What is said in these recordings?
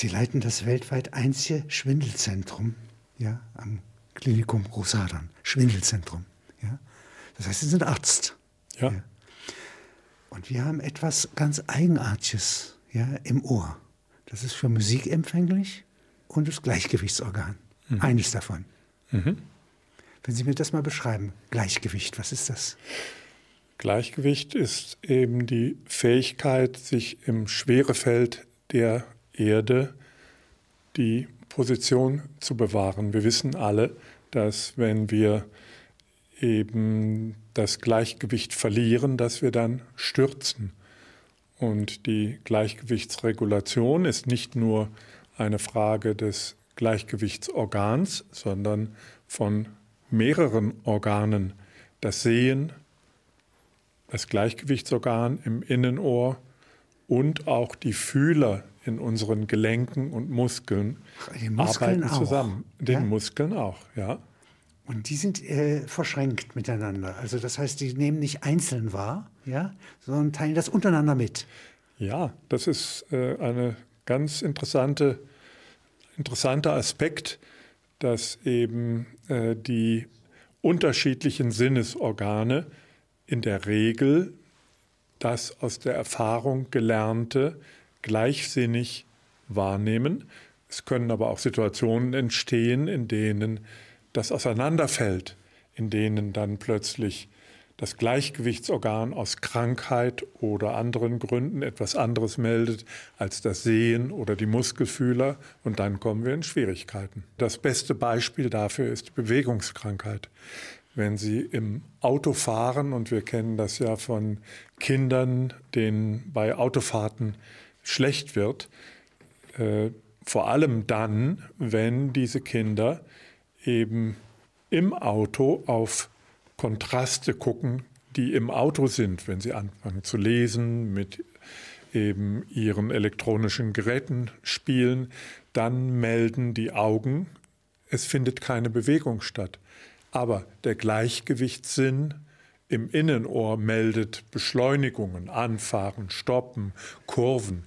Sie leiten das weltweit einzige Schwindelzentrum, ja, am Klinikum Großhadern. Schwindelzentrum. Ja. Das heißt, Sie sind Arzt. Ja. Ja. Und wir haben etwas ganz Eigenartiges, ja, im Ohr. Das ist für Musik empfänglich und das Gleichgewichtsorgan. Mhm. Eines davon. Mhm. Wenn Sie mir das mal beschreiben, Gleichgewicht, was ist das? Gleichgewicht ist eben die Fähigkeit, sich im Schwerefeld der Erde die Position zu bewahren. Wir wissen alle, dass wenn wir eben das Gleichgewicht verlieren, dass wir dann stürzen. Und die Gleichgewichtsregulation ist nicht nur eine Frage des Gleichgewichtsorgans, sondern von mehreren Organen. Das Sehen, das Gleichgewichtsorgan im Innenohr und auch die Fühler in unseren Gelenken und Muskeln, arbeiten zusammen. Den Muskeln auch, ja. Und die sind verschränkt miteinander. Also das heißt, die nehmen nicht einzeln wahr, ja, sondern teilen das untereinander mit. Ja, das ist eine ganz interessanter Aspekt, dass eben die unterschiedlichen Sinnesorgane in der Regel das aus der Erfahrung Gelernte gleichsinnig wahrnehmen. Es können aber auch Situationen entstehen, in denen das auseinanderfällt, in denen dann plötzlich das Gleichgewichtsorgan aus Krankheit oder anderen Gründen etwas anderes meldet als das Sehen oder die Muskelfühler. Und dann kommen wir in Schwierigkeiten. Das beste Beispiel dafür ist die Bewegungskrankheit. Wenn Sie im Auto fahren, und wir kennen das ja von Kindern, denen bei Autofahrten schlecht wird, vor allem dann, wenn diese Kinder eben im Auto auf Kontraste gucken, die im Auto sind, wenn sie anfangen zu lesen, mit eben ihren elektronischen Geräten spielen, dann melden die Augen, es findet keine Bewegung statt. Aber der Gleichgewichtssinn im Innenohr meldet Beschleunigungen, Anfahren, Stoppen, Kurven.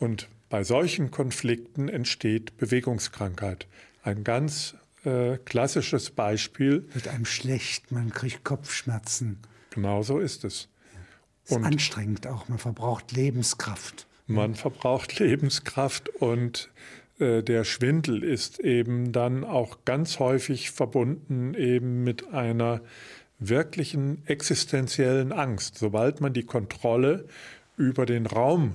Und bei solchen Konflikten entsteht Bewegungskrankheit. Ein ganz klassisches Beispiel. Wird einem schlecht, man kriegt Kopfschmerzen. Genau so ist es. Ja. Und ist anstrengend auch, man verbraucht Lebenskraft. Man verbraucht Lebenskraft und der Schwindel ist eben dann auch ganz häufig verbunden eben mit einer wirklichen existenziellen Angst. Sobald man die Kontrolle über den Raum,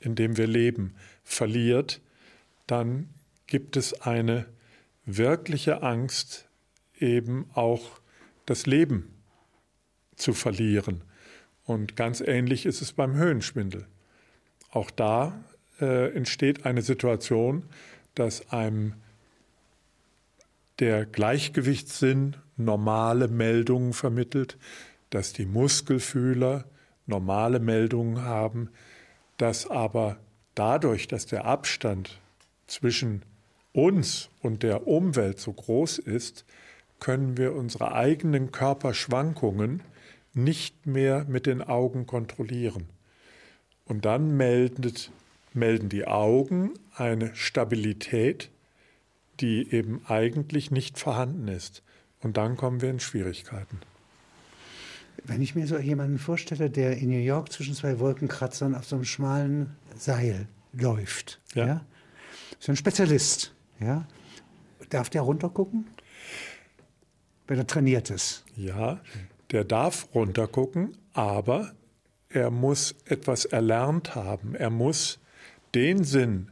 in dem wir leben, verliert, dann gibt es eine wirkliche Angst, eben auch das Leben zu verlieren. Und ganz ähnlich ist es beim Höhenschwindel. Auch da entsteht eine Situation, dass einem der Gleichgewichtssinn normale Meldungen vermittelt, dass die Muskelfühler normale Meldungen haben, dass aber dadurch, dass der Abstand zwischen uns und der Umwelt so groß ist, können wir unsere eigenen Körperschwankungen nicht mehr mit den Augen kontrollieren. Und dann melden die Augen eine Stabilität, die eben eigentlich nicht vorhanden ist. Und dann kommen wir in Schwierigkeiten. Wenn ich mir so jemanden vorstelle, der in New York zwischen zwei Wolkenkratzern auf so einem schmalen Seil läuft, ja. Ja? So ein Spezialist, ja? Darf der runtergucken, wenn er trainiert ist? Ja, der darf runtergucken, aber er muss etwas erlernt haben. Er muss den Sinn,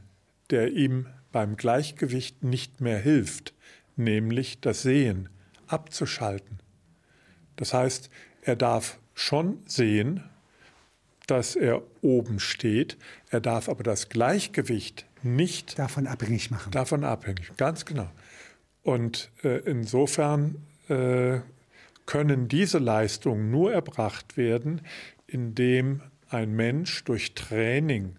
der ihm beim Gleichgewicht nicht mehr hilft, nämlich das Sehen, abzuschalten. Das heißt, er darf schon sehen, dass er oben steht, er darf aber das Gleichgewicht nicht davon abhängig machen. Davon abhängig, ganz genau. Und insofern können diese Leistungen nur erbracht werden, indem ein Mensch durch Training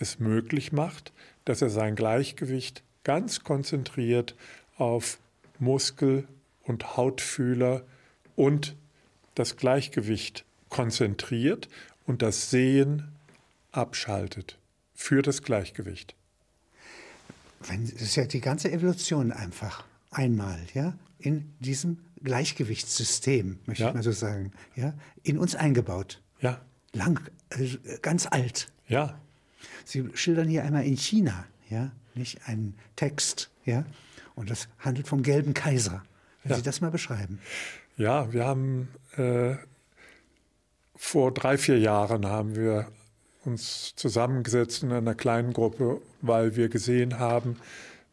es möglich macht, dass er sein Gleichgewicht ganz konzentriert auf Muskel- und Hautfühler und das Gleichgewicht konzentriert und das Sehen abschaltet für das Gleichgewicht. Das ist ja die ganze Evolution einfach einmal, ja, in diesem Gleichgewichtssystem, möchte ich mal so sagen, ja, in uns eingebaut. Ja. Lang, ganz alt. Ja. Sie schildern hier einmal in China, ja, nicht einen Text, ja, und das handelt vom Gelben Kaiser. Wenn Sie das mal beschreiben. Ja, wir haben vor 3, 4 Jahren haben wir uns zusammengesetzt in einer kleinen Gruppe, weil wir gesehen haben,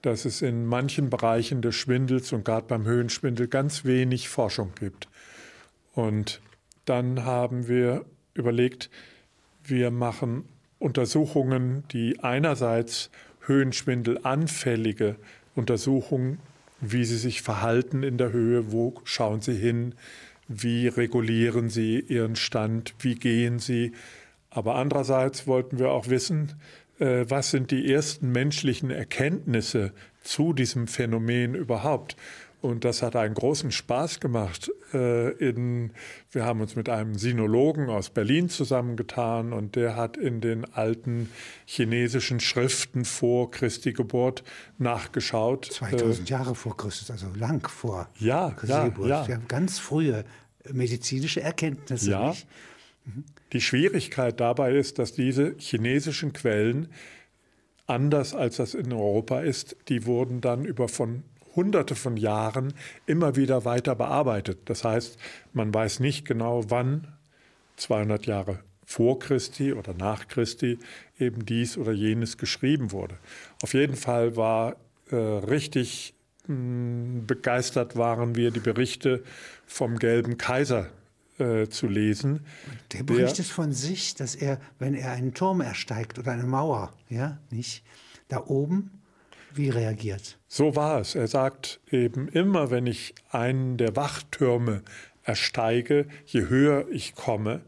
dass es in manchen Bereichen des Schwindels und gerade beim Höhenschwindel ganz wenig Forschung gibt. Und dann haben wir überlegt, wir machen Untersuchungen, die einerseits höhenschwindelanfällige Untersuchungen, wie sie sich verhalten in der Höhe, wo schauen sie hin, wie regulieren sie ihren Stand, wie gehen sie. Aber andererseits wollten wir auch wissen, was sind die ersten menschlichen Erkenntnisse zu diesem Phänomen überhaupt? Und das hat einen großen Spaß gemacht. Wir haben uns mit einem Sinologen aus Berlin zusammengetan und der hat in den alten chinesischen Schriften vor Christi Geburt nachgeschaut. 2000 Jahre vor Christus, also lang vor Christi Geburt. Ja. Wir haben ganz frühe medizinische Erkenntnisse. Ja. Nicht? Mhm. Die Schwierigkeit dabei ist, dass diese chinesischen Quellen, anders als das in Europa ist, die wurden dann über von Hunderte von Jahren immer wieder weiter bearbeitet. Das heißt, man weiß nicht genau, wann 200 Jahre vor Christi oder nach Christi eben dies oder jenes geschrieben wurde. Auf jeden Fall war richtig begeistert waren wir, die Berichte vom Gelben Kaiser zu lesen. Der berichtet von sich, dass er, wenn er einen Turm ersteigt oder eine Mauer, ja, nicht, da oben wie reagiert? So war es. Er sagt eben immer, wenn ich einen der Wachtürme ersteige, je höher ich komme,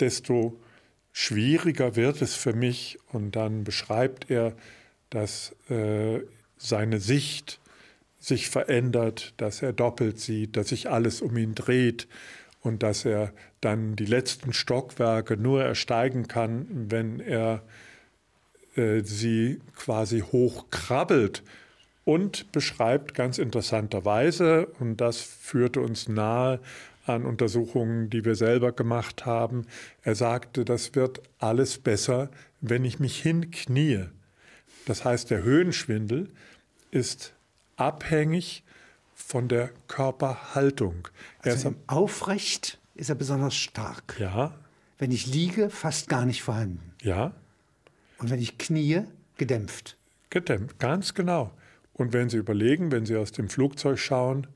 desto schwieriger wird es für mich. Und dann beschreibt er, dass seine Sicht sich verändert, dass er doppelt sieht, dass sich alles um ihn dreht und dass er dann die letzten Stockwerke nur ersteigen kann, wenn er sie quasi hochkrabbelt und beschreibt ganz interessanterweise, und das führte uns nahe an Untersuchungen, die wir selber gemacht haben, er sagte, das wird alles besser, wenn ich mich hinknie. Das heißt, der Höhenschwindel ist abhängig von der Körperhaltung. Also aufrecht ist er besonders stark. Ja. Wenn ich liege, fast gar nicht vorhanden. Ja. Und wenn ich knie, gedämpft. Gedämpft, ganz genau. Und wenn Sie überlegen, wenn Sie aus dem Flugzeug schauen,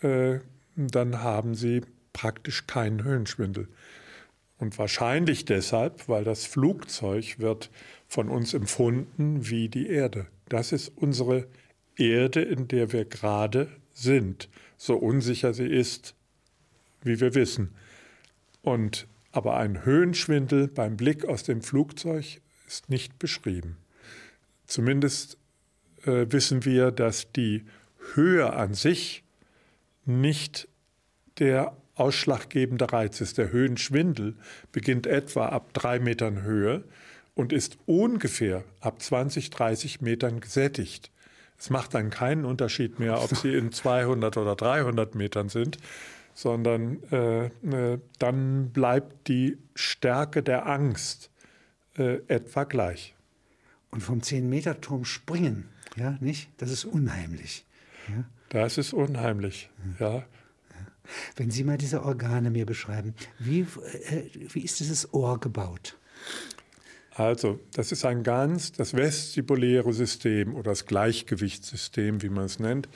dann haben Sie praktisch keinen Höhenschwindel. Und wahrscheinlich deshalb, weil das Flugzeug wird von uns empfunden wie die Erde. Das ist unsere Erde, in der wir gerade sind, so unsicher sie ist, wie wir wissen. Aber ein Höhenschwindel beim Blick aus dem Flugzeug ist nicht beschrieben. Zumindest wissen wir, dass die Höhe an sich nicht der ausschlaggebende Reiz ist. Der Höhenschwindel beginnt etwa ab 3 Metern Höhe und ist ungefähr ab 20, 30 Metern gesättigt. Es macht dann keinen Unterschied mehr, ob Sie in 200 oder 300 Metern sind, sondern dann bleibt die Stärke der Angst etwa gleich. Und vom 10-Meter-Turm springen, ja, nicht? Das ist unheimlich. Ja? Das ist unheimlich, ja. Wenn Sie mal diese Organe mir beschreiben, wie ist dieses Ohr gebaut? Also, das ist das vestibuläre System oder das Gleichgewichtssystem, wie man es nennt,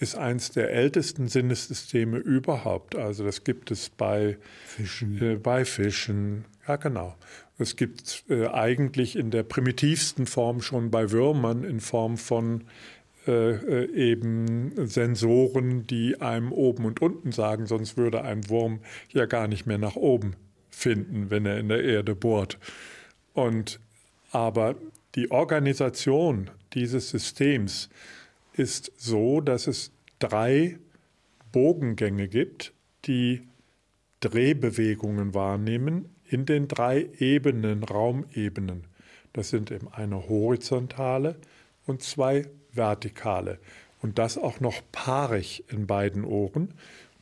ist eines der ältesten Sinnessysteme überhaupt. Also das gibt es bei Fischen. Ja, genau. Es gibt eigentlich in der primitivsten Form schon bei Würmern in Form von eben Sensoren, die einem oben und unten sagen, sonst würde ein Wurm ja gar nicht mehr nach oben finden, wenn er in der Erde bohrt. Aber die Organisation dieses Systems ist so, dass es 3 Bogengänge gibt, die Drehbewegungen wahrnehmen, in den 3 Ebenen, Raumebenen. Das sind eben eine horizontale und 2 Vertikale und das auch noch paarig in beiden Ohren.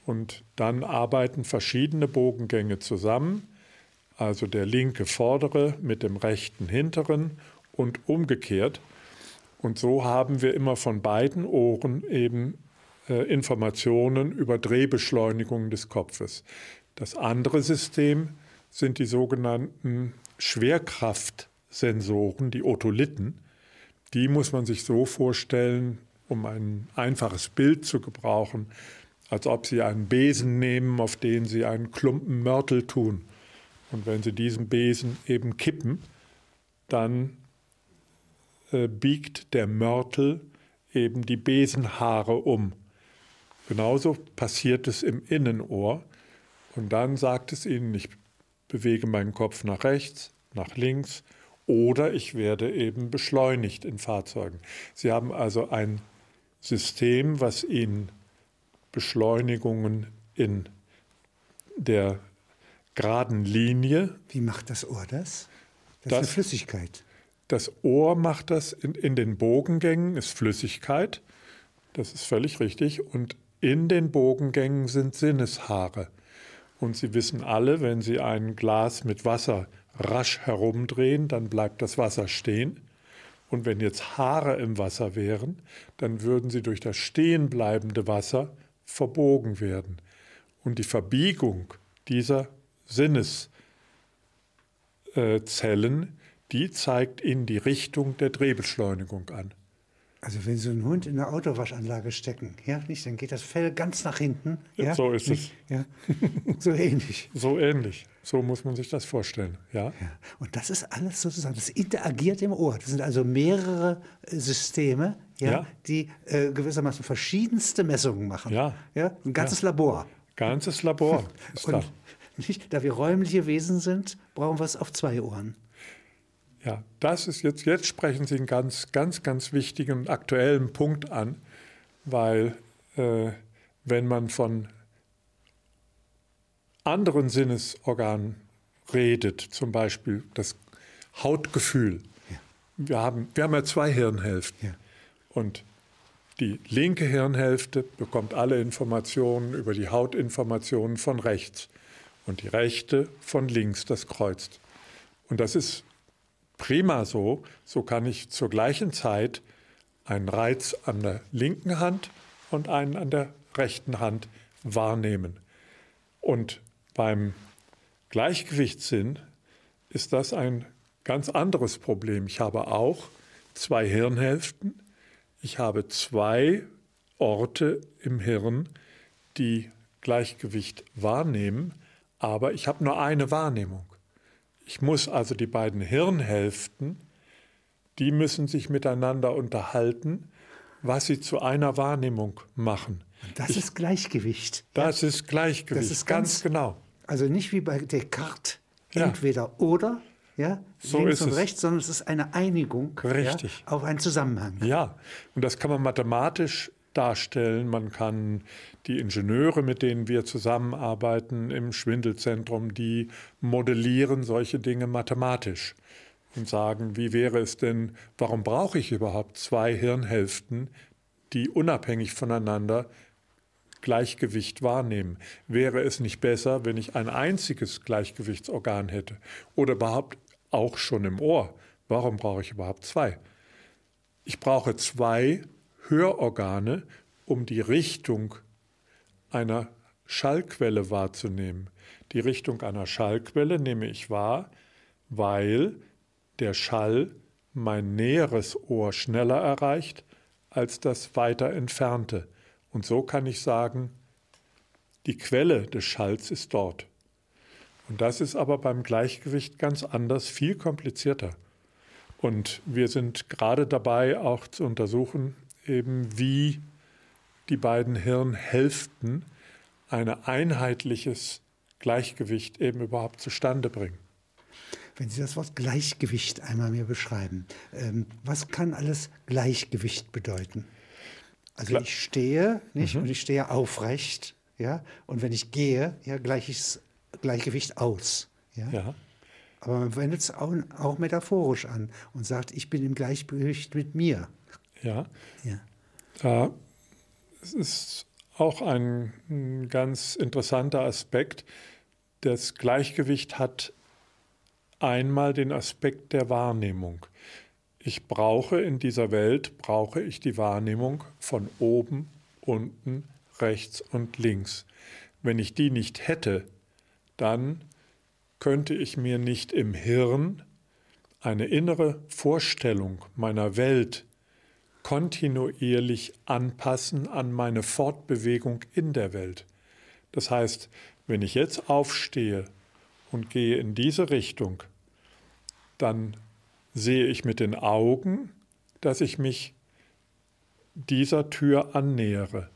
Und dann arbeiten verschiedene Bogengänge zusammen, also der linke vordere mit dem rechten hinteren und umgekehrt. Und so haben wir immer von beiden Ohren eben Informationen über Drehbeschleunigungen des Kopfes. Das andere System sind die sogenannten Schwerkraftsensoren, die Otolithen. Die muss man sich so vorstellen, um ein einfaches Bild zu gebrauchen, als ob Sie einen Besen nehmen, auf den Sie einen Klumpen Mörtel tun. Und wenn Sie diesen Besen eben kippen, dann biegt der Mörtel eben die Besenhaare um. Genauso passiert es im Innenohr. Und dann sagt es Ihnen, ich bewege meinen Kopf nach rechts, nach links oder ich werde eben beschleunigt in Fahrzeugen. Sie haben also ein System, was Ihnen Beschleunigungen in der geraden Linie. Wie macht das Ohr das? Das ist eine Flüssigkeit. Das Ohr macht das in den Bogengängen, ist Flüssigkeit, das ist völlig richtig. Und in den Bogengängen sind Sinneshaare. Und Sie wissen alle, wenn Sie ein Glas mit Wasser rasch herumdrehen, dann bleibt das Wasser stehen. Und wenn jetzt Haare im Wasser wären, dann würden sie durch das stehen bleibende Wasser verbogen werden. Und die Verbiegung dieser Sinneszellen, die zeigt Ihnen die Richtung der Drehbeschleunigung an. Also wenn Sie einen Hund in eine Autowaschanlage stecken, ja, nicht, dann geht das Fell ganz nach hinten. Ja, so ist nicht, es. Ja, so ähnlich. So ähnlich. So muss man sich das vorstellen. Ja? Ja. Und das ist alles sozusagen, das interagiert im Ohr. Das sind also mehrere Systeme, ja, ja, die gewissermaßen verschiedenste Messungen machen. Ja. Ja? Ein ganzes, ja, Labor. Ganzes Labor ist und da. Nicht, da wir räumliche Wesen sind, brauchen wir es auf zwei Ohren. Ja, das ist jetzt sprechen Sie einen ganz wichtigen und aktuellen Punkt an, weil wenn man von anderen Sinnesorganen redet, zum Beispiel das Hautgefühl. Ja. Wir haben ja zwei Hirnhälften, ja, und die linke Hirnhälfte bekommt alle Informationen über die Hautinformationen von rechts und die rechte von links, das kreuzt. Und das ist prima so, so kann ich zur gleichen Zeit einen Reiz an der linken Hand und einen an der rechten Hand wahrnehmen. Und beim Gleichgewichtssinn ist das ein ganz anderes Problem. Ich habe auch zwei Hirnhälften, ich habe zwei Orte im Hirn, die Gleichgewicht wahrnehmen, aber ich habe nur eine Wahrnehmung. Ich muss also die beiden Hirnhälften, die müssen sich miteinander unterhalten, was sie zu einer Wahrnehmung machen. Und das ist Gleichgewicht. Das, ja, ist Gleichgewicht, das ist ganz genau. Also nicht wie bei Descartes, ja, entweder oder, ja, so links und rechts, sondern es ist eine Einigung, richtig, ja, auf einen Zusammenhang. Ja, und das kann man mathematisch darstellen. Man kann die Ingenieure, mit denen wir zusammenarbeiten im Schwindelzentrum, die modellieren solche Dinge mathematisch und sagen, wie wäre es denn, warum brauche ich überhaupt zwei Hirnhälften, die unabhängig voneinander Gleichgewicht wahrnehmen? Wäre es nicht besser, wenn ich ein einziges Gleichgewichtsorgan hätte oder überhaupt auch schon im Ohr? Warum brauche ich überhaupt zwei? Ich brauche zwei Hörorgane, um die Richtung einer Schallquelle wahrzunehmen. Die Richtung einer Schallquelle nehme ich wahr, weil der Schall mein näheres Ohr schneller erreicht als das weiter entfernte. Und so kann ich sagen, die Quelle des Schalls ist dort. Und das ist aber beim Gleichgewicht ganz anders, viel komplizierter. Und wir sind gerade dabei, auch zu untersuchen, eben wie die beiden Hirnhälften ein einheitliches Gleichgewicht eben überhaupt zustande bringen. Wenn Sie das Wort Gleichgewicht einmal mir beschreiben, was kann alles Gleichgewicht bedeuten? Also ich stehe, nicht, und ich stehe aufrecht, ja, und wenn ich gehe, ja, gleiche ich das Gleichgewicht aus. Ja? Ja. Aber man wendet es auch metaphorisch an und sagt, ich bin im Gleichgewicht mit mir. Ja. Es ist auch ein ganz interessanter Aspekt. Das Gleichgewicht hat einmal den Aspekt der Wahrnehmung. Ich brauche in dieser Welt, die Wahrnehmung von oben, unten, rechts und links. Wenn ich die nicht hätte, dann könnte ich mir nicht im Hirn eine innere Vorstellung meiner Welt kontinuierlich anpassen an meine Fortbewegung in der Welt. Das heißt, wenn ich jetzt aufstehe und gehe in diese Richtung, dann sehe ich mit den Augen, dass ich mich dieser Tür annähere.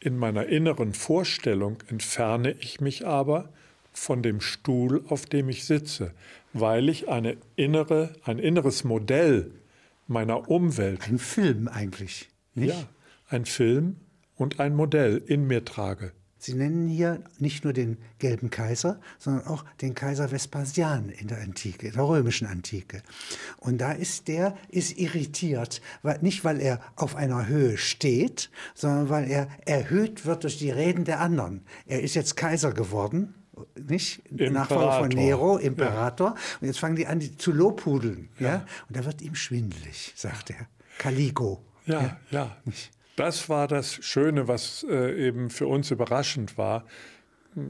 In meiner inneren Vorstellung entferne ich mich aber von dem Stuhl, auf dem ich sitze, weil ich ein inneres Modell meiner Umwelt... Ein Film eigentlich, nicht? Ja, ein Film und ein Modell in mir trage. Sie nennen hier nicht nur den Gelben Kaiser, sondern auch den Kaiser Vespasian in der Antike, in der römischen Antike. Und da ist irritiert, nicht weil er auf einer Höhe steht, sondern weil er erhöht wird durch die Reden der anderen. Er ist jetzt Kaiser geworden, nicht? Nachfolger von Nero, Imperator. Ja. Und jetzt fangen die an zu lobhudeln. Ja. Ja? Und da wird ihm schwindelig, sagt er. Caligo. Ja. Das war das Schöne, was eben für uns überraschend war.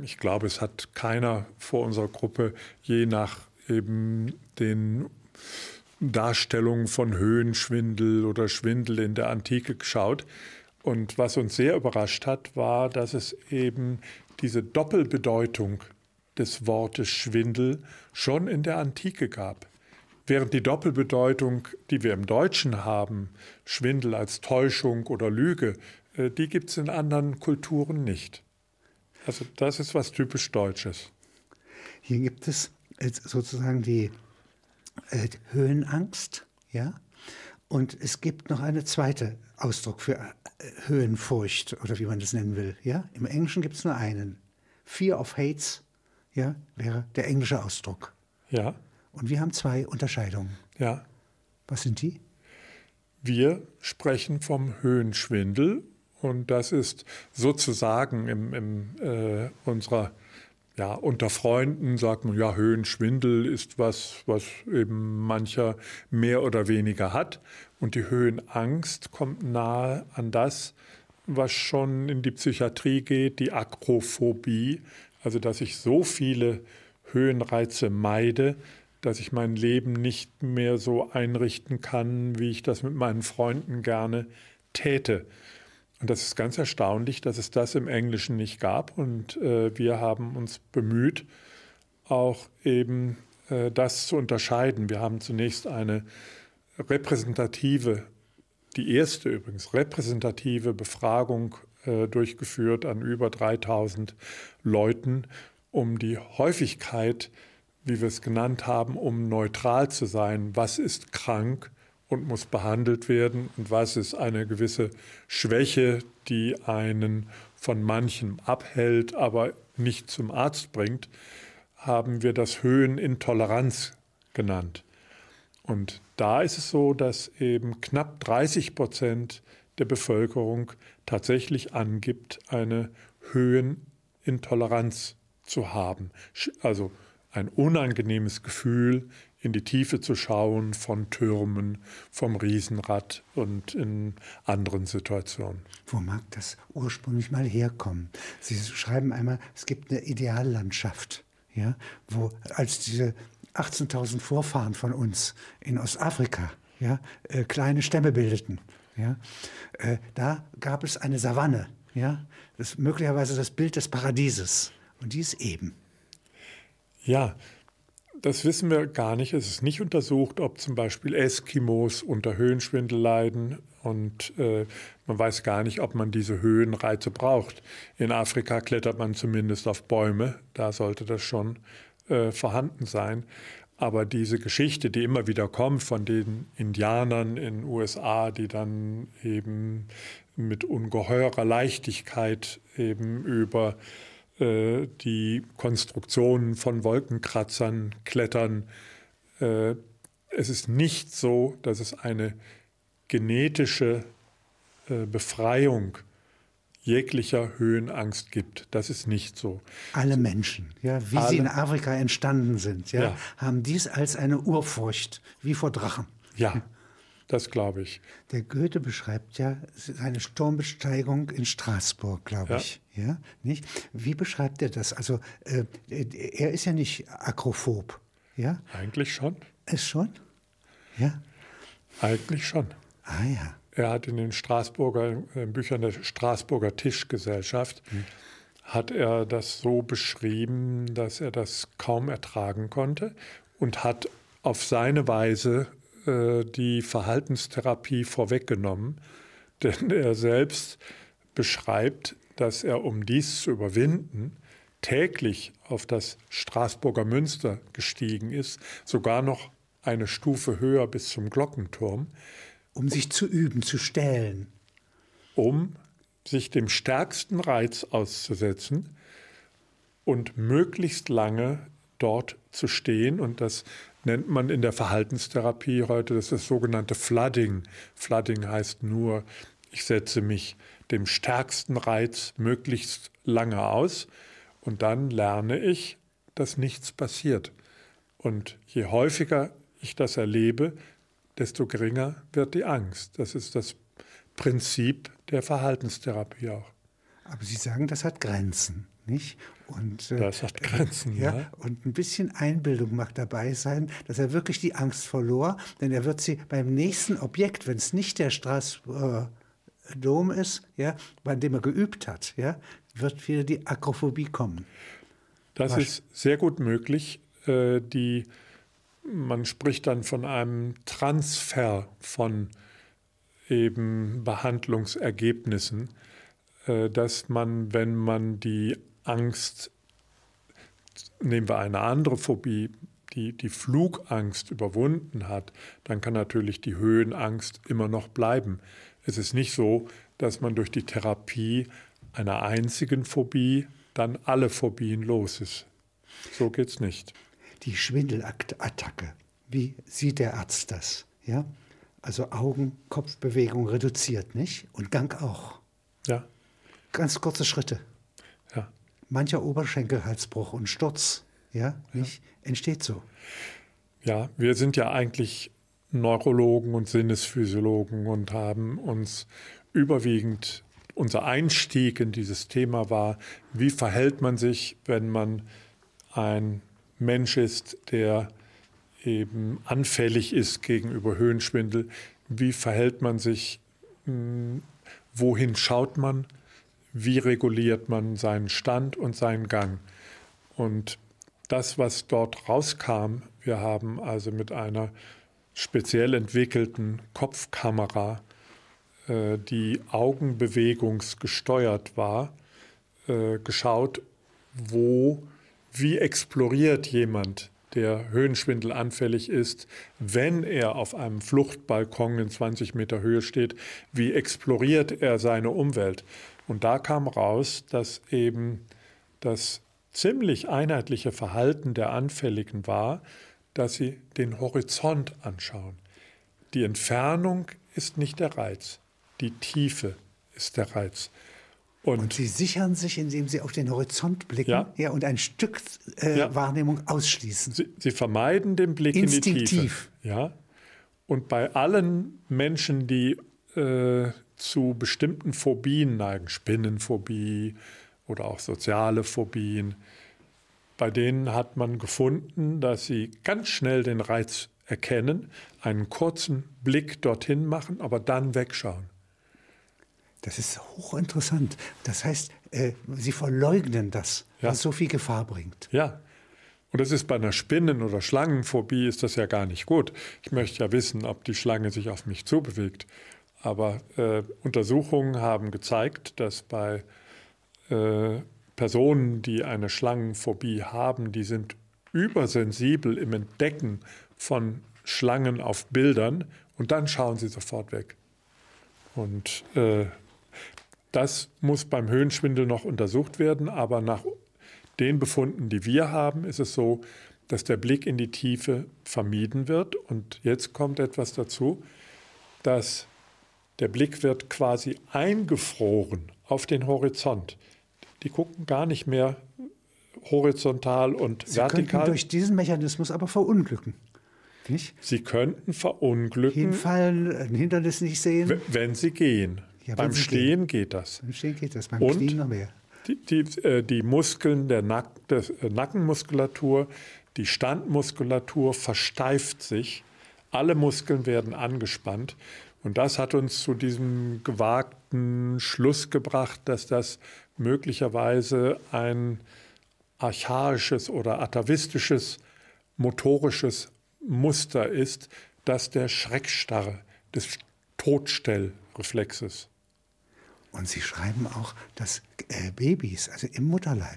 Ich glaube, es hat keiner vor unserer Gruppe je nach eben den Darstellungen von Höhenschwindel oder Schwindel in der Antike geschaut. Und was uns sehr überrascht hat, war, dass es eben diese Doppelbedeutung des Wortes Schwindel schon in der Antike gab. Während die Doppelbedeutung, die wir im Deutschen haben, Schwindel als Täuschung oder Lüge, die gibt es in anderen Kulturen nicht. Also das ist was typisch Deutsches. Hier gibt es sozusagen die Höhenangst, ja? Und es gibt noch einen zweiten Ausdruck für Höhenfurcht, oder wie man das nennen will. Ja? Im Englischen gibt es nur einen. Fear of Heights, ja, wäre der englische Ausdruck. Ja. Und wir haben zwei Unterscheidungen. Ja. Was sind die? Wir sprechen vom Höhenschwindel. Und das ist sozusagen unter Freunden sagt man, ja, Höhenschwindel ist was eben mancher mehr oder weniger hat. Und die Höhenangst kommt nahe an das, was schon in die Psychiatrie geht, die Akrophobie. Also, dass ich so viele Höhenreize meide, dass ich mein Leben nicht mehr so einrichten kann, wie ich das mit meinen Freunden gerne täte. Und das ist ganz erstaunlich, dass es das im Englischen nicht gab. Und wir haben uns bemüht, auch eben das zu unterscheiden. Wir haben zunächst eine repräsentative, die erste übrigens, repräsentative Befragung durchgeführt an über 3000 Leuten, um die Häufigkeit, wie wir es genannt haben, um neutral zu sein. Was ist krank und muss behandelt werden? Und was ist eine gewisse Schwäche, die einen von manchem abhält, aber nicht zum Arzt bringt, haben wir das Höhenintoleranz genannt. Und da ist es so, dass eben knapp 30% der Bevölkerung tatsächlich angibt, eine Höhenintoleranz zu haben. Also ein unangenehmes Gefühl, in die Tiefe zu schauen, von Türmen, vom Riesenrad und in anderen Situationen. Wo mag das ursprünglich mal herkommen? Sie schreiben einmal, es gibt eine Ideallandschaft, ja, wo als diese 18.000 Vorfahren von uns in Ostafrika, ja, kleine Stämme bildeten, ja, da gab es eine Savanne, ja, das ist möglicherweise das Bild des Paradieses, und die ist eben. Ja, das wissen wir gar nicht. Es ist nicht untersucht, ob zum Beispiel Eskimos unter Höhenschwindel leiden. Und man weiß gar nicht, ob man diese Höhenreize braucht. In Afrika klettert man zumindest auf Bäume. Da sollte das schon vorhanden sein. Aber diese Geschichte, die immer wieder kommt von den Indianern in den USA, die dann eben mit ungeheurer Leichtigkeit eben über die Konstruktionen von Wolkenkratzern klettern. Es ist nicht so, dass es eine genetische Befreiung jeglicher Höhenangst gibt. Das ist nicht so. Alle Menschen, ja, wie sie in Afrika entstanden sind, ja, haben dies als eine Urfurcht, wie vor Drachen. Ja, das glaube ich. Der Goethe beschreibt ja seine Sturmbesteigung in Straßburg, glaube ich. Ja, nicht? Wie beschreibt er das? Also er ist ja nicht agrophob. Ja? Eigentlich schon. Ist schon? Ja. Eigentlich schon. Ah ja. Er hat in den Straßburger Büchern der Straßburger Tischgesellschaft, hat er das so beschrieben, dass er das kaum ertragen konnte und hat auf seine Weise die Verhaltenstherapie vorweggenommen. Denn er selbst beschreibt, dass er, um dies zu überwinden, täglich auf das Straßburger Münster gestiegen ist, sogar noch eine Stufe höher bis zum Glockenturm. Um sich zu üben, zu stellen. Um sich dem stärksten Reiz auszusetzen und möglichst lange dort zu stehen. Und das nennt man in der Verhaltenstherapie heute, das ist das sogenannte Flooding. Flooding heißt nur, ich setze mich dem stärksten Reiz möglichst lange aus und dann lerne ich, dass nichts passiert. Und je häufiger ich das erlebe, desto geringer wird die Angst. Das ist das Prinzip der Verhaltenstherapie auch. Aber Sie sagen, das hat Grenzen, nicht? Und, das hat Grenzen, ja. Und ein bisschen Einbildung mag dabei sein, dass er wirklich die Angst verlor, denn er wird sie beim nächsten Objekt, wenn es nicht der Straßburger Dom ist, ja, bei dem er geübt hat, ja, wird wieder die Akrophobie kommen. Das ist sehr gut möglich. Man spricht dann von einem Transfer von eben Behandlungsergebnissen, dass man, wenn man die Angst, nehmen wir eine andere Phobie, die Flugangst überwunden hat, dann kann natürlich die Höhenangst immer noch bleiben. Es ist nicht so, dass man durch die Therapie einer einzigen Phobie dann alle Phobien los ist. So geht's nicht. Die Schwindelattacke, wie sieht der Arzt das? Ja? Also Augen, Kopfbewegung reduziert, nicht? Und Gang auch. Ja. Ganz kurze Schritte. Ja. Mancher Oberschenkelhalsbruch und Sturz, ja, nicht? Ja. Entsteht so. Ja, wir sind ja eigentlich Neurologen und Sinnesphysiologen und haben uns überwiegend, unser Einstieg in dieses Thema war, wie verhält man sich, wenn man ein Mensch ist, der eben anfällig ist gegenüber Höhenschwindel. Wie verhält man sich? Wohin schaut man? Wie reguliert man seinen Stand und seinen Gang? Und das, was dort rauskam, wir haben also mit einer speziell entwickelten Kopfkamera, die augenbewegungsgesteuert war, geschaut, wie exploriert jemand, der höhenschwindelanfällig ist, wenn er auf einem Fluchtbalkon in 20 Meter Höhe steht, wie exploriert er seine Umwelt? Und da kam raus, dass eben das ziemlich einheitliche Verhalten der Anfälligen war, dass sie den Horizont anschauen. Die Entfernung ist nicht der Reiz, die Tiefe ist der Reiz. Und sie sichern sich, indem sie auf den Horizont blicken, ja, und ein Stück Wahrnehmung ausschließen. Sie vermeiden den Blick instinktiv in die Tiefe. Ja. Und bei allen Menschen, die zu bestimmten Phobien neigen, Spinnenphobie oder auch soziale Phobien, bei denen hat man gefunden, dass sie ganz schnell den Reiz erkennen, einen kurzen Blick dorthin machen, aber dann wegschauen. Das ist hochinteressant. Das heißt, sie verleugnen das, was so viel Gefahr bringt. Ja, und das ist bei einer Spinnen- oder Schlangenphobie ist das ja gar nicht gut. Ich möchte ja wissen, ob die Schlange sich auf mich zubewegt. Aber Untersuchungen haben gezeigt, dass bei Personen, die eine Schlangenphobie haben, die sind übersensibel im Entdecken von Schlangen auf Bildern und dann schauen sie sofort weg. Und das muss beim Höhenschwindel noch untersucht werden, aber nach den Befunden, die wir haben, ist es so, dass der Blick in die Tiefe vermieden wird. Und jetzt kommt etwas dazu, dass Der Blick wird quasi eingefroren auf den Horizont. Die gucken gar nicht mehr horizontal und vertikal. Sie könnten durch diesen Mechanismus aber verunglücken. Nicht? Sie könnten verunglücken. Hinfallen, ein Hindernis nicht sehen. Wenn sie gehen. Ja, beim Stehen geht das. Beim Stehen geht das, beim Knien noch mehr. Die Muskeln der Nackenmuskulatur, die Standmuskulatur versteift sich. Alle Muskeln werden angespannt. Und das hat uns zu diesem gewagten Schluss gebracht, dass das möglicherweise ein archaisches oder atavistisches motorisches Muster ist, das der Schreckstarre des Todstellreflexes. Und Sie schreiben auch, dass Babys, also im Mutterleib,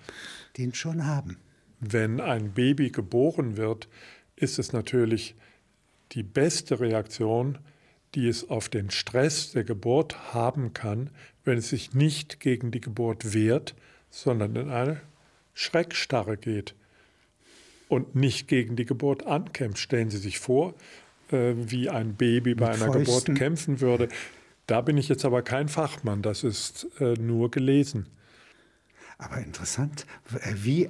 den schon haben. Wenn ein Baby geboren wird, ist es natürlich die beste Reaktion, die es auf den Stress der Geburt haben kann, wenn es sich nicht gegen die Geburt wehrt, sondern in eine Schreckstarre geht und nicht gegen die Geburt ankämpft. Stellen Sie sich vor, wie ein Baby bei einer Geburt kämpfen würde. Da bin ich jetzt aber kein Fachmann, das ist nur gelesen. Aber interessant, wie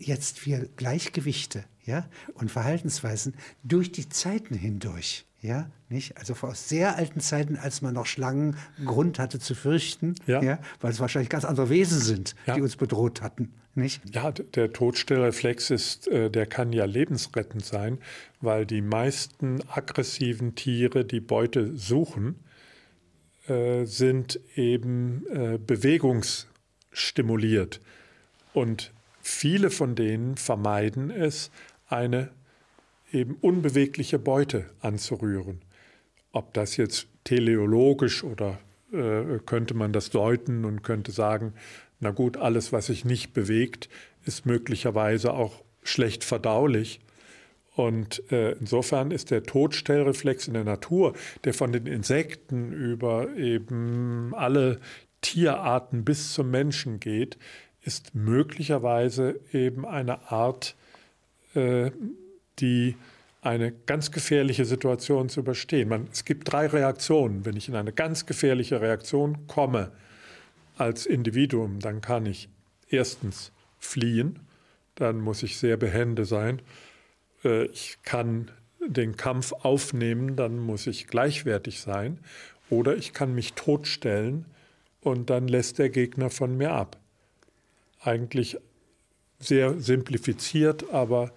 jetzt wir Gleichgewichte, ja, und Verhaltensweisen durch die Zeiten hindurch, ja, nicht? Also aus sehr alten Zeiten, als man noch Schlangen Grund hatte zu fürchten, ja. Ja, weil es wahrscheinlich ganz andere Wesen sind, ja, die uns bedroht hatten, nicht? Ja, der Todstellreflex ist, der kann ja lebensrettend sein, weil die meisten aggressiven Tiere, die Beute suchen, sind eben bewegungsstimuliert. Und viele von denen vermeiden es, eine eben unbewegliche Beute anzurühren. Ob das jetzt teleologisch oder könnte man das deuten und könnte sagen, na gut, alles, was sich nicht bewegt, ist möglicherweise auch schlecht verdaulich. Und insofern ist der Todstellreflex in der Natur, der von den Insekten über eben alle Tierarten bis zum Menschen geht, ist möglicherweise eben eine Art, die eine ganz gefährliche Situation zu überstehen. Es gibt 3 Reaktionen. Wenn ich in eine ganz gefährliche Reaktion komme als Individuum, dann kann ich erstens fliehen, dann muss ich sehr behende sein. Ich kann den Kampf aufnehmen, dann muss ich gleichwertig sein. Oder ich kann mich totstellen und dann lässt der Gegner von mir ab. Eigentlich sehr simplifiziert, aber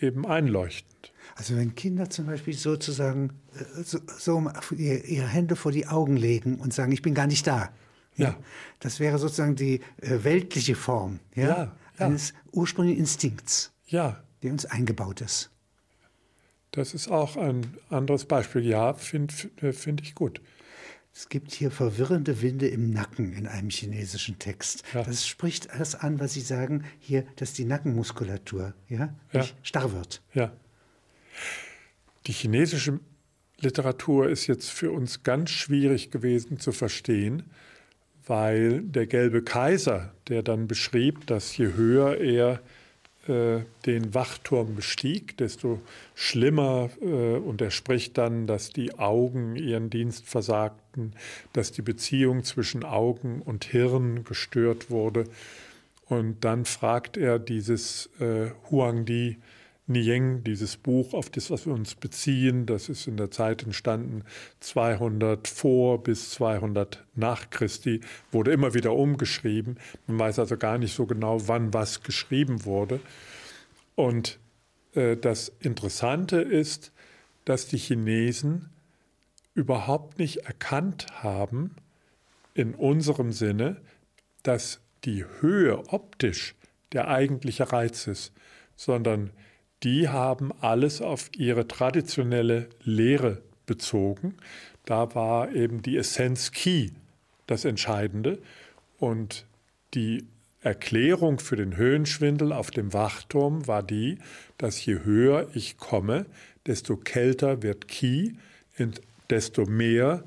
eben einleuchtend. Also wenn Kinder zum Beispiel sozusagen so ihre Hände vor die Augen legen und sagen, ich bin gar nicht da. Ja. Ja. Das wäre sozusagen die weltliche Form, ja? Ja, ja, eines ursprünglichen Instinkts, ja, der uns eingebaut ist. Das ist auch ein anderes Beispiel. Ja, find ich gut. Es gibt hier verwirrende Winde im Nacken in einem chinesischen Text. Ja. Das spricht alles an, was Sie sagen, hier, dass die Nackenmuskulatur, ja, ja, nicht starr wird. Ja. Die chinesische Literatur ist jetzt für uns ganz schwierig gewesen zu verstehen, weil der Gelbe Kaiser, der dann beschrieb, dass je höher er den Wachturm bestieg, desto schlimmer, und er spricht dann, dass die Augen ihren Dienst versagten, dass die Beziehung zwischen Augen und Hirn gestört wurde. Und dann fragt er dieses Huangdi Neijing, dieses Buch, auf das wir uns beziehen, das ist in der Zeit entstanden, 200 vor bis 200 nach Christi, wurde immer wieder umgeschrieben. Man weiß also gar nicht so genau, wann was geschrieben wurde. Und das Interessante ist, dass die Chinesen überhaupt nicht erkannt haben, in unserem Sinne, dass die Höhe optisch der eigentliche Reiz ist, sondern die haben alles auf ihre traditionelle Lehre bezogen. Da war eben die Essenz Qi das Entscheidende. Und die Erklärung für den Höhenschwindel auf dem Wachturm war die, dass je höher ich komme, desto kälter wird Qi, und desto mehr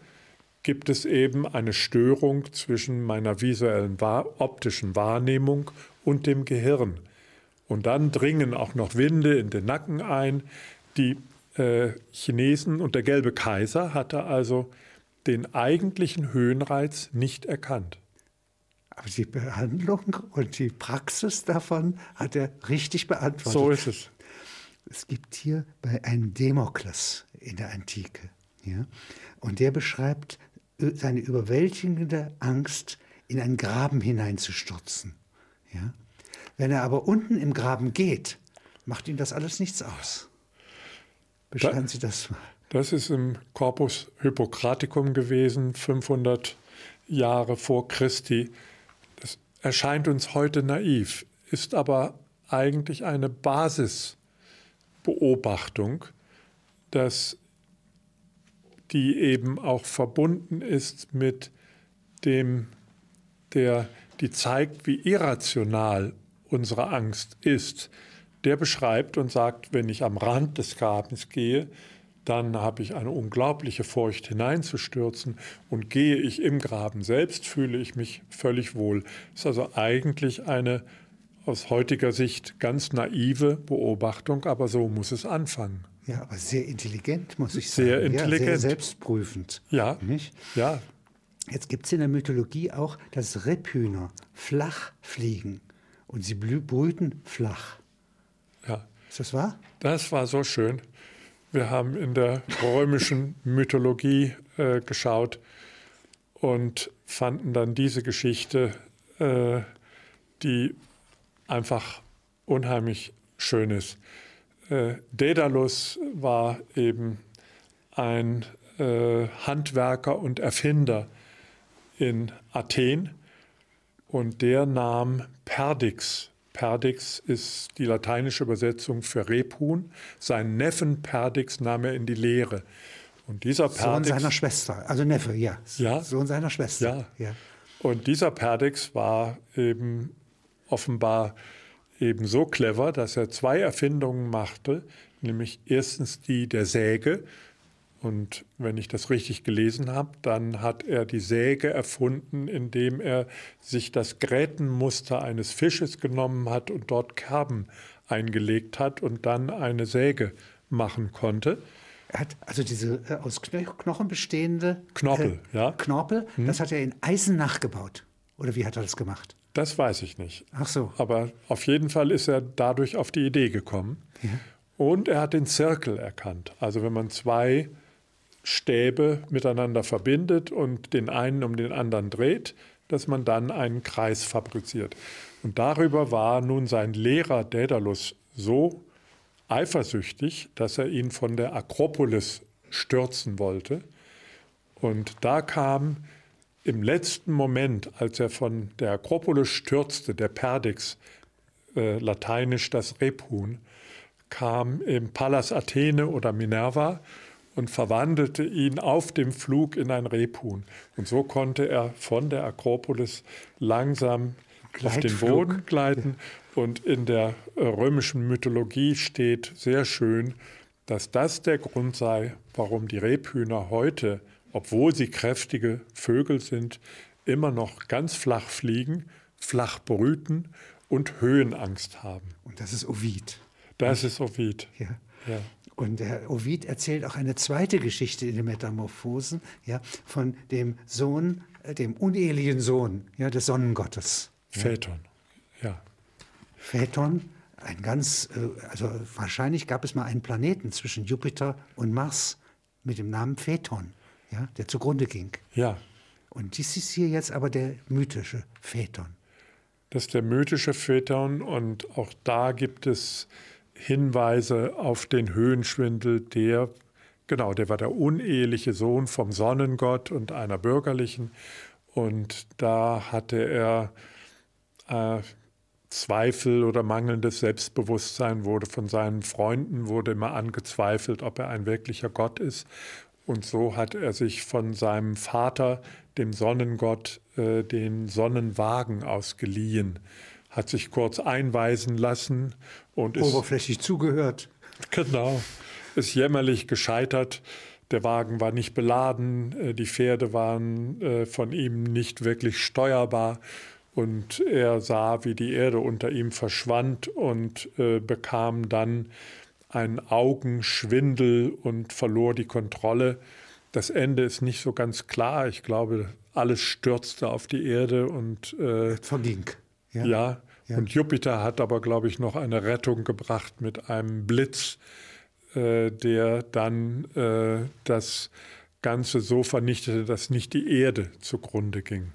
gibt es eben eine Störung zwischen meiner visuellen, optischen Wahrnehmung und dem Gehirn. Und dann dringen auch noch Winde in den Nacken ein. Die Chinesen und der Gelbe Kaiser hatte also den eigentlichen Höhenreiz nicht erkannt. Aber die Behandlung und die Praxis davon hat er richtig beantwortet. So ist es. Es gibt hier bei einem Demokles in der Antike. Ja, und der beschreibt seine überwältigende Angst, in einen Graben hineinzustürzen. Ja? Wenn er aber unten im Graben geht, macht ihm das alles nichts aus. Beschreiben Sie das mal. Das ist im Corpus Hippocraticum gewesen, 500 Jahre vor Christi. Das erscheint uns heute naiv, ist aber eigentlich eine Basisbeobachtung, dass die eben auch verbunden ist mit dem, die zeigt, wie irrational unsere Angst ist. Der beschreibt und sagt, wenn ich am Rand des Grabens gehe, dann habe ich eine unglaubliche Furcht hineinzustürzen, und gehe ich im Graben selbst, fühle ich mich völlig wohl. Das ist also eigentlich eine aus heutiger Sicht ganz naive Beobachtung, aber so muss es anfangen. Ja, aber sehr intelligent, muss ich sagen. Sehr intelligent. Ja, sehr selbstprüfend. Ja, nicht? Ja. Jetzt gibt es in der Mythologie auch, dass Rebhühner flach fliegen und sie brüten flach. Ja. Ist das wahr? Das war so schön. Wir haben in der römischen Mythologie geschaut und fanden dann diese Geschichte, die einfach unheimlich schön ist. Daedalus war eben ein Handwerker und Erfinder in Athen, und der nahm Perdix. Perdix ist die lateinische Übersetzung für Rebhuhn. Seinen Neffen Perdix nahm er in die Lehre. Und dieser Perdix, Sohn seiner Schwester, also Neffe, ja. Ja? Sohn seiner Schwester. Ja. Ja. Und dieser Perdix war eben offenbar so clever, dass er zwei Erfindungen machte, nämlich erstens die der Säge. Und wenn ich das richtig gelesen habe, dann hat er die Säge erfunden, indem er sich das Grätenmuster eines Fisches genommen hat und dort Kerben eingelegt hat und dann eine Säge machen konnte. Er hat also diese aus Knochen bestehende Knorpel, das hat er in Eisen nachgebaut. Oder wie hat er das gemacht? Das weiß ich nicht. Ach so. Aber auf jeden Fall ist er dadurch auf die Idee gekommen. Ja. Und er hat den Zirkel erkannt. Also wenn man zwei Stäbe miteinander verbindet und den einen um den anderen dreht, dass man dann einen Kreis fabriziert. Und darüber war nun sein Lehrer Daedalus so eifersüchtig, dass er ihn von der Akropolis stürzen wollte. Und da kam im letzten Moment, als er von der Akropolis stürzte, der Perdix, lateinisch das Rebhuhn, kam im Pallas Athene oder Minerva und verwandelte ihn auf dem Flug in ein Rebhuhn. Und so konnte er von der Akropolis langsam auf den Boden gleiten. Und in der römischen Mythologie steht sehr schön, dass das der Grund sei, warum die Rebhühner heute, obwohl sie kräftige Vögel sind, immer noch ganz flach fliegen, flach brüten und Höhenangst haben. Und das ist Ovid. Das ist Ovid. Ja. Ja. Und der Ovid erzählt auch eine zweite Geschichte in den Metamorphosen, ja, von dem Sohn, dem unehelichen Sohn, ja, des Sonnengottes. Phaeton, ja. Phaeton, ein ganz, also wahrscheinlich gab es mal einen Planeten zwischen Jupiter und Mars mit dem Namen Phaeton. Ja, der zugrunde ging. Ja. Und dies ist hier jetzt aber der mythische Phaeton. Das ist der mythische Phaeton, und auch da gibt es Hinweise auf den Höhenschwindel, der war der uneheliche Sohn vom Sonnengott und einer bürgerlichen. Und da hatte er Zweifel oder mangelndes Selbstbewusstsein, wurde von seinen Freunden immer angezweifelt, ob er ein wirklicher Gott ist. Und so hat er sich von seinem Vater, dem Sonnengott, den Sonnenwagen ausgeliehen, hat sich kurz einweisen lassen und ist oberflächlich zugehört. Genau, ist jämmerlich gescheitert. Der Wagen war nicht beladen, die Pferde waren von ihm nicht wirklich steuerbar, und er sah, wie die Erde unter ihm verschwand, und bekam dann einen Augenschwindel und verlor die Kontrolle Das Ende ist nicht so ganz klar. Ich glaube, alles stürzte auf die Erde und verging. Ja. Ja. Ja, und Jupiter hat aber, glaube ich, noch eine Rettung gebracht mit einem Blitz, der dann das Ganze so vernichtete, dass nicht die Erde zugrunde ging.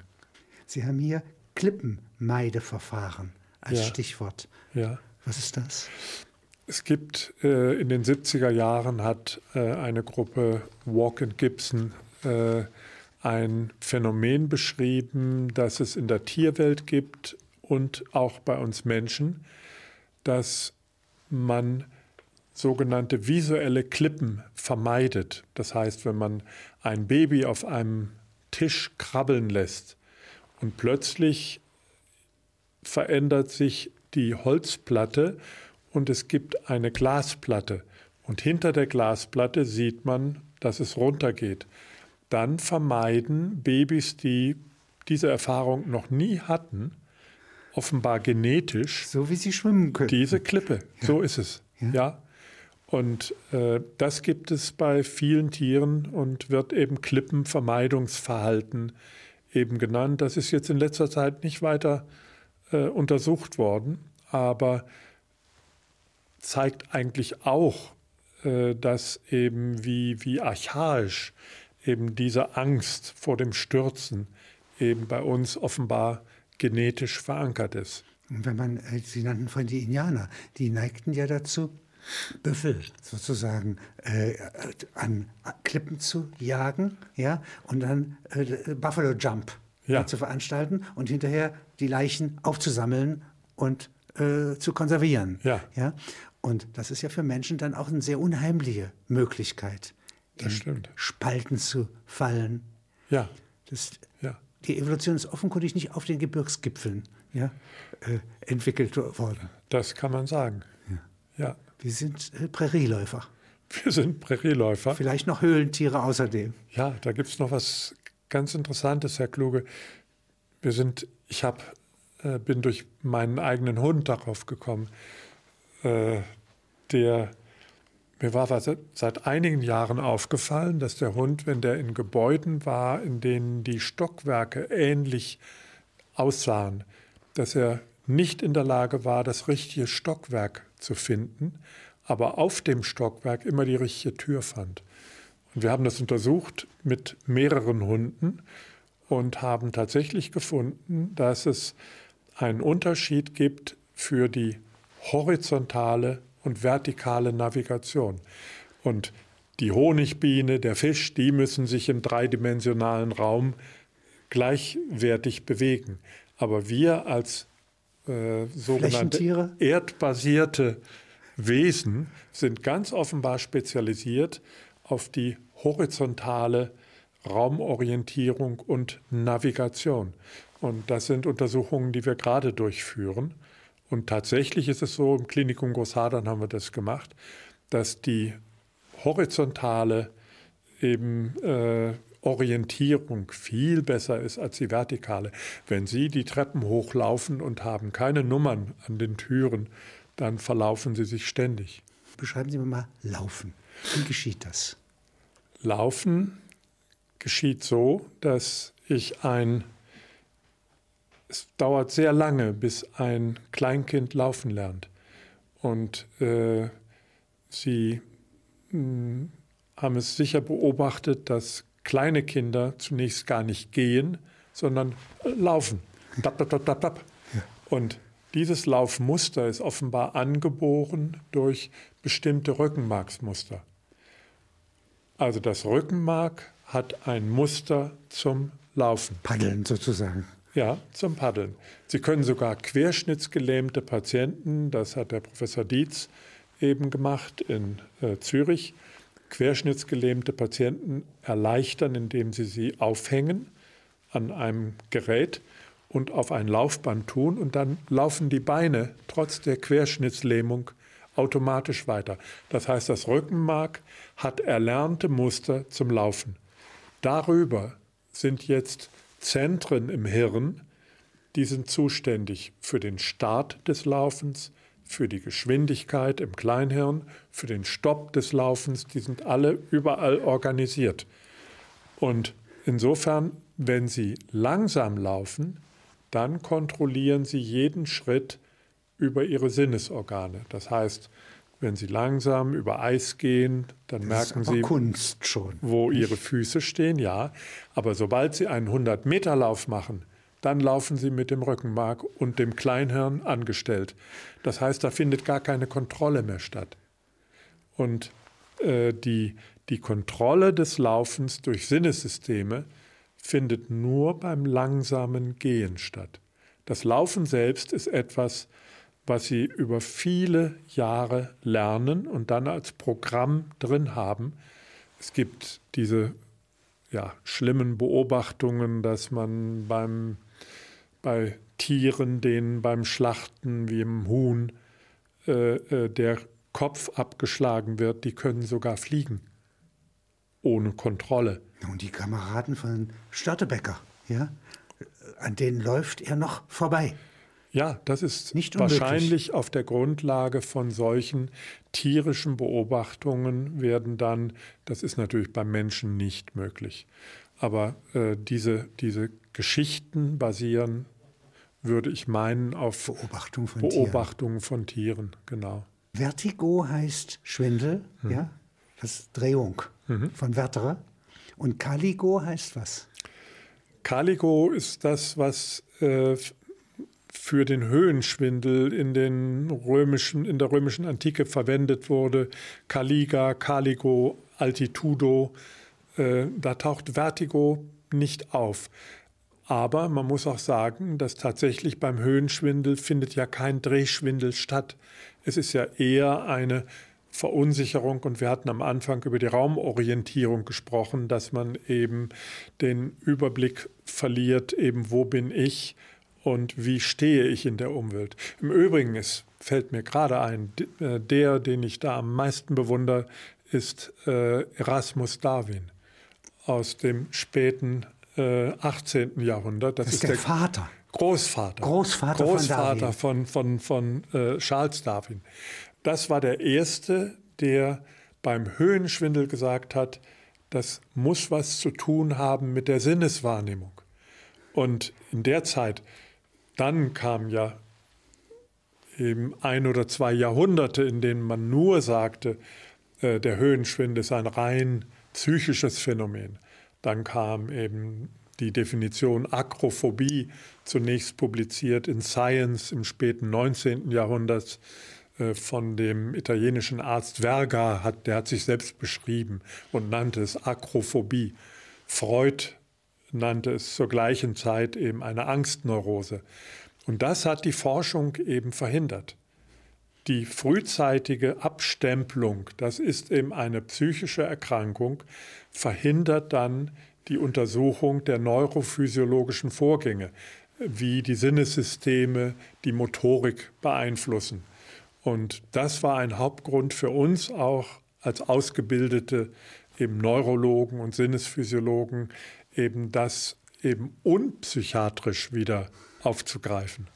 Sie haben hier Klippenmeideverfahren als Stichwort. Ja. Was ist das? Es gibt, in den 70er Jahren hat eine Gruppe Walk and Gibson ein Phänomen beschrieben, das es in der Tierwelt gibt und auch bei uns Menschen, dass man sogenannte visuelle Klippen vermeidet. Das heißt, wenn man ein Baby auf einem Tisch krabbeln lässt und plötzlich verändert sich die Holzplatte und es gibt eine Glasplatte. Und hinter der Glasplatte sieht man, dass es runtergeht. Dann vermeiden Babys, die diese Erfahrung noch nie hatten, offenbar genetisch, so wie sie schwimmen können, diese Klippe. Ja. So ist es. Ja. Ja. Und das gibt es bei vielen Tieren und wird eben Klippenvermeidungsverhalten eben genannt. Das ist jetzt in letzter Zeit nicht weiter untersucht worden, aber zeigt eigentlich auch, dass eben wie archaisch eben diese Angst vor dem Stürzen eben bei uns offenbar genetisch verankert ist. Und wenn man, Sie nannten vorhin die Indianer, die neigten ja dazu, Büffel sozusagen an Klippen zu jagen, ja, und dann Buffalo Jump zu veranstalten und hinterher die Leichen aufzusammeln und zu konservieren. Ja. Ja. Und das ist ja für Menschen dann auch eine sehr unheimliche Möglichkeit, in Spalten zu fallen. Ja. Die Evolution ist offenkundig nicht auf den Gebirgsgipfeln entwickelt worden. Das kann man sagen. Ja. Ja. Wir sind Prärieläufer. Wir sind Prärieläufer. Vielleicht noch Höhlentiere außerdem. Ja, da gibt es noch was ganz Interessantes, Herr Kluge. Ich bin durch meinen eigenen Hund darauf gekommen. Mir war seit einigen Jahren aufgefallen, dass der Hund, wenn der in Gebäuden war, in denen die Stockwerke ähnlich aussahen, dass er nicht in der Lage war, das richtige Stockwerk zu finden, aber auf dem Stockwerk immer die richtige Tür fand. Und wir haben das untersucht mit mehreren Hunden und haben tatsächlich gefunden, dass es einen Unterschied gibt für die horizontale und vertikale Navigation. Und die Honigbiene, der Fisch, die müssen sich im dreidimensionalen Raum gleichwertig bewegen. Aber wir als sogenannte erdbasierte Wesen sind ganz offenbar spezialisiert auf die horizontale Raumorientierung und Navigation. Und das sind Untersuchungen, die wir gerade durchführen. Und tatsächlich ist es so, im Klinikum Großhadern haben wir das gemacht, dass die horizontale Orientierung viel besser ist als die vertikale. Wenn Sie die Treppen hochlaufen und haben keine Nummern an den Türen, dann verlaufen Sie sich ständig. Beschreiben Sie mir mal Laufen. Wie geschieht das? Laufen geschieht so, dass es dauert sehr lange, bis ein Kleinkind laufen lernt. Und Sie haben es sicher beobachtet, dass kleine Kinder zunächst gar nicht gehen, sondern laufen. Dab, dab, dab, dab, dab. Ja. Und dieses Laufmuster ist offenbar angeboren durch bestimmte Rückenmarksmuster. Also das Rückenmark hat ein Muster zum Laufen. Paddeln sozusagen. Ja, zum Paddeln. Sie können sogar querschnittsgelähmte Patienten, das hat der Professor Dietz eben gemacht in Zürich, querschnittsgelähmte Patienten erleichtern, indem sie sie aufhängen an einem Gerät und auf ein Laufband tun. Und dann laufen die Beine trotz der Querschnittslähmung automatisch weiter. Das heißt, das Rückenmark hat erlernte Muster zum Laufen. Darüber sind jetzt Zentren im Hirn, die sind zuständig für den Start des Laufens, für die Geschwindigkeit im Kleinhirn, für den Stopp des Laufens, die sind alle überall organisiert. Und insofern, wenn sie langsam laufen, dann kontrollieren sie jeden Schritt über ihre Sinnesorgane. Das heißt, wenn sie langsam über Eis gehen, dann merken sie, wo ihre Füße stehen, ja. Aber sobald sie einen 100-Meter-Lauf machen, dann laufen sie mit dem Rückenmark und dem Kleinhirn angestellt. Das heißt, da findet gar keine Kontrolle mehr statt. Und die Kontrolle des Laufens durch Sinnessysteme findet nur beim langsamen Gehen statt. Das Laufen selbst ist etwas, was sie über viele Jahre lernen und dann als Programm drin haben. Es gibt diese schlimmen Beobachtungen, dass man bei Tieren, denen beim Schlachten wie im Huhn der Kopf abgeschlagen wird, die können sogar fliegen. Ohne Kontrolle. Und die Kameraden von Störtebecker, ja, an denen läuft er noch vorbei. Ja, das ist wahrscheinlich auf der Grundlage von solchen tierischen Beobachtungen werden dann, das ist natürlich beim Menschen nicht möglich, aber diese Geschichten basieren, würde ich meinen, auf Beobachtungen von Tieren. Genau. Vertigo heißt Schwindel, ja, das ist Drehung von Vertere. Und Caligo heißt was? Caligo ist das, was für den Höhenschwindel in der römischen Antike verwendet wurde. Caliga, Caligo, Altitudo, da taucht Vertigo nicht auf. Aber man muss auch sagen, dass tatsächlich beim Höhenschwindel findet ja kein Drehschwindel statt. Es ist ja eher eine Verunsicherung, und wir hatten am Anfang über die Raumorientierung gesprochen, dass man eben den Überblick verliert, eben wo bin ich und wie stehe ich in der Umwelt. Im Übrigen, es fällt mir gerade ein, der, den ich da am meisten bewundere, ist Erasmus Darwin aus dem späten 18. Jahrhundert. Das ist der Vater. Großvater von Charles Darwin. Das war der Erste, der beim Höhenschwindel gesagt hat, das muss was zu tun haben mit der Sinneswahrnehmung. Und in der Zeit, dann kamen ja eben 1 oder 2 Jahrhunderte, in denen man nur sagte, der Höhenschwindel ist ein rein psychisches Phänomen. Dann kam eben die Definition Akrophobie, zunächst publiziert in Science im späten 19. Jahrhundert, von dem italienischen Arzt Verga, der hat sich selbst beschrieben und nannte es Akrophobie. Freud nannte es zur gleichen Zeit eben eine Angstneurose. Und das hat die Forschung eben verhindert. Die frühzeitige Abstempelung, das ist eben eine psychische Erkrankung, verhindert dann die Untersuchung der neurophysiologischen Vorgänge, wie die Sinnessysteme die Motorik beeinflussen. Und das war ein Hauptgrund für uns auch als ausgebildete eben Neurologen und Sinnesphysiologen, eben das eben unpsychiatrisch wieder aufzugreifen.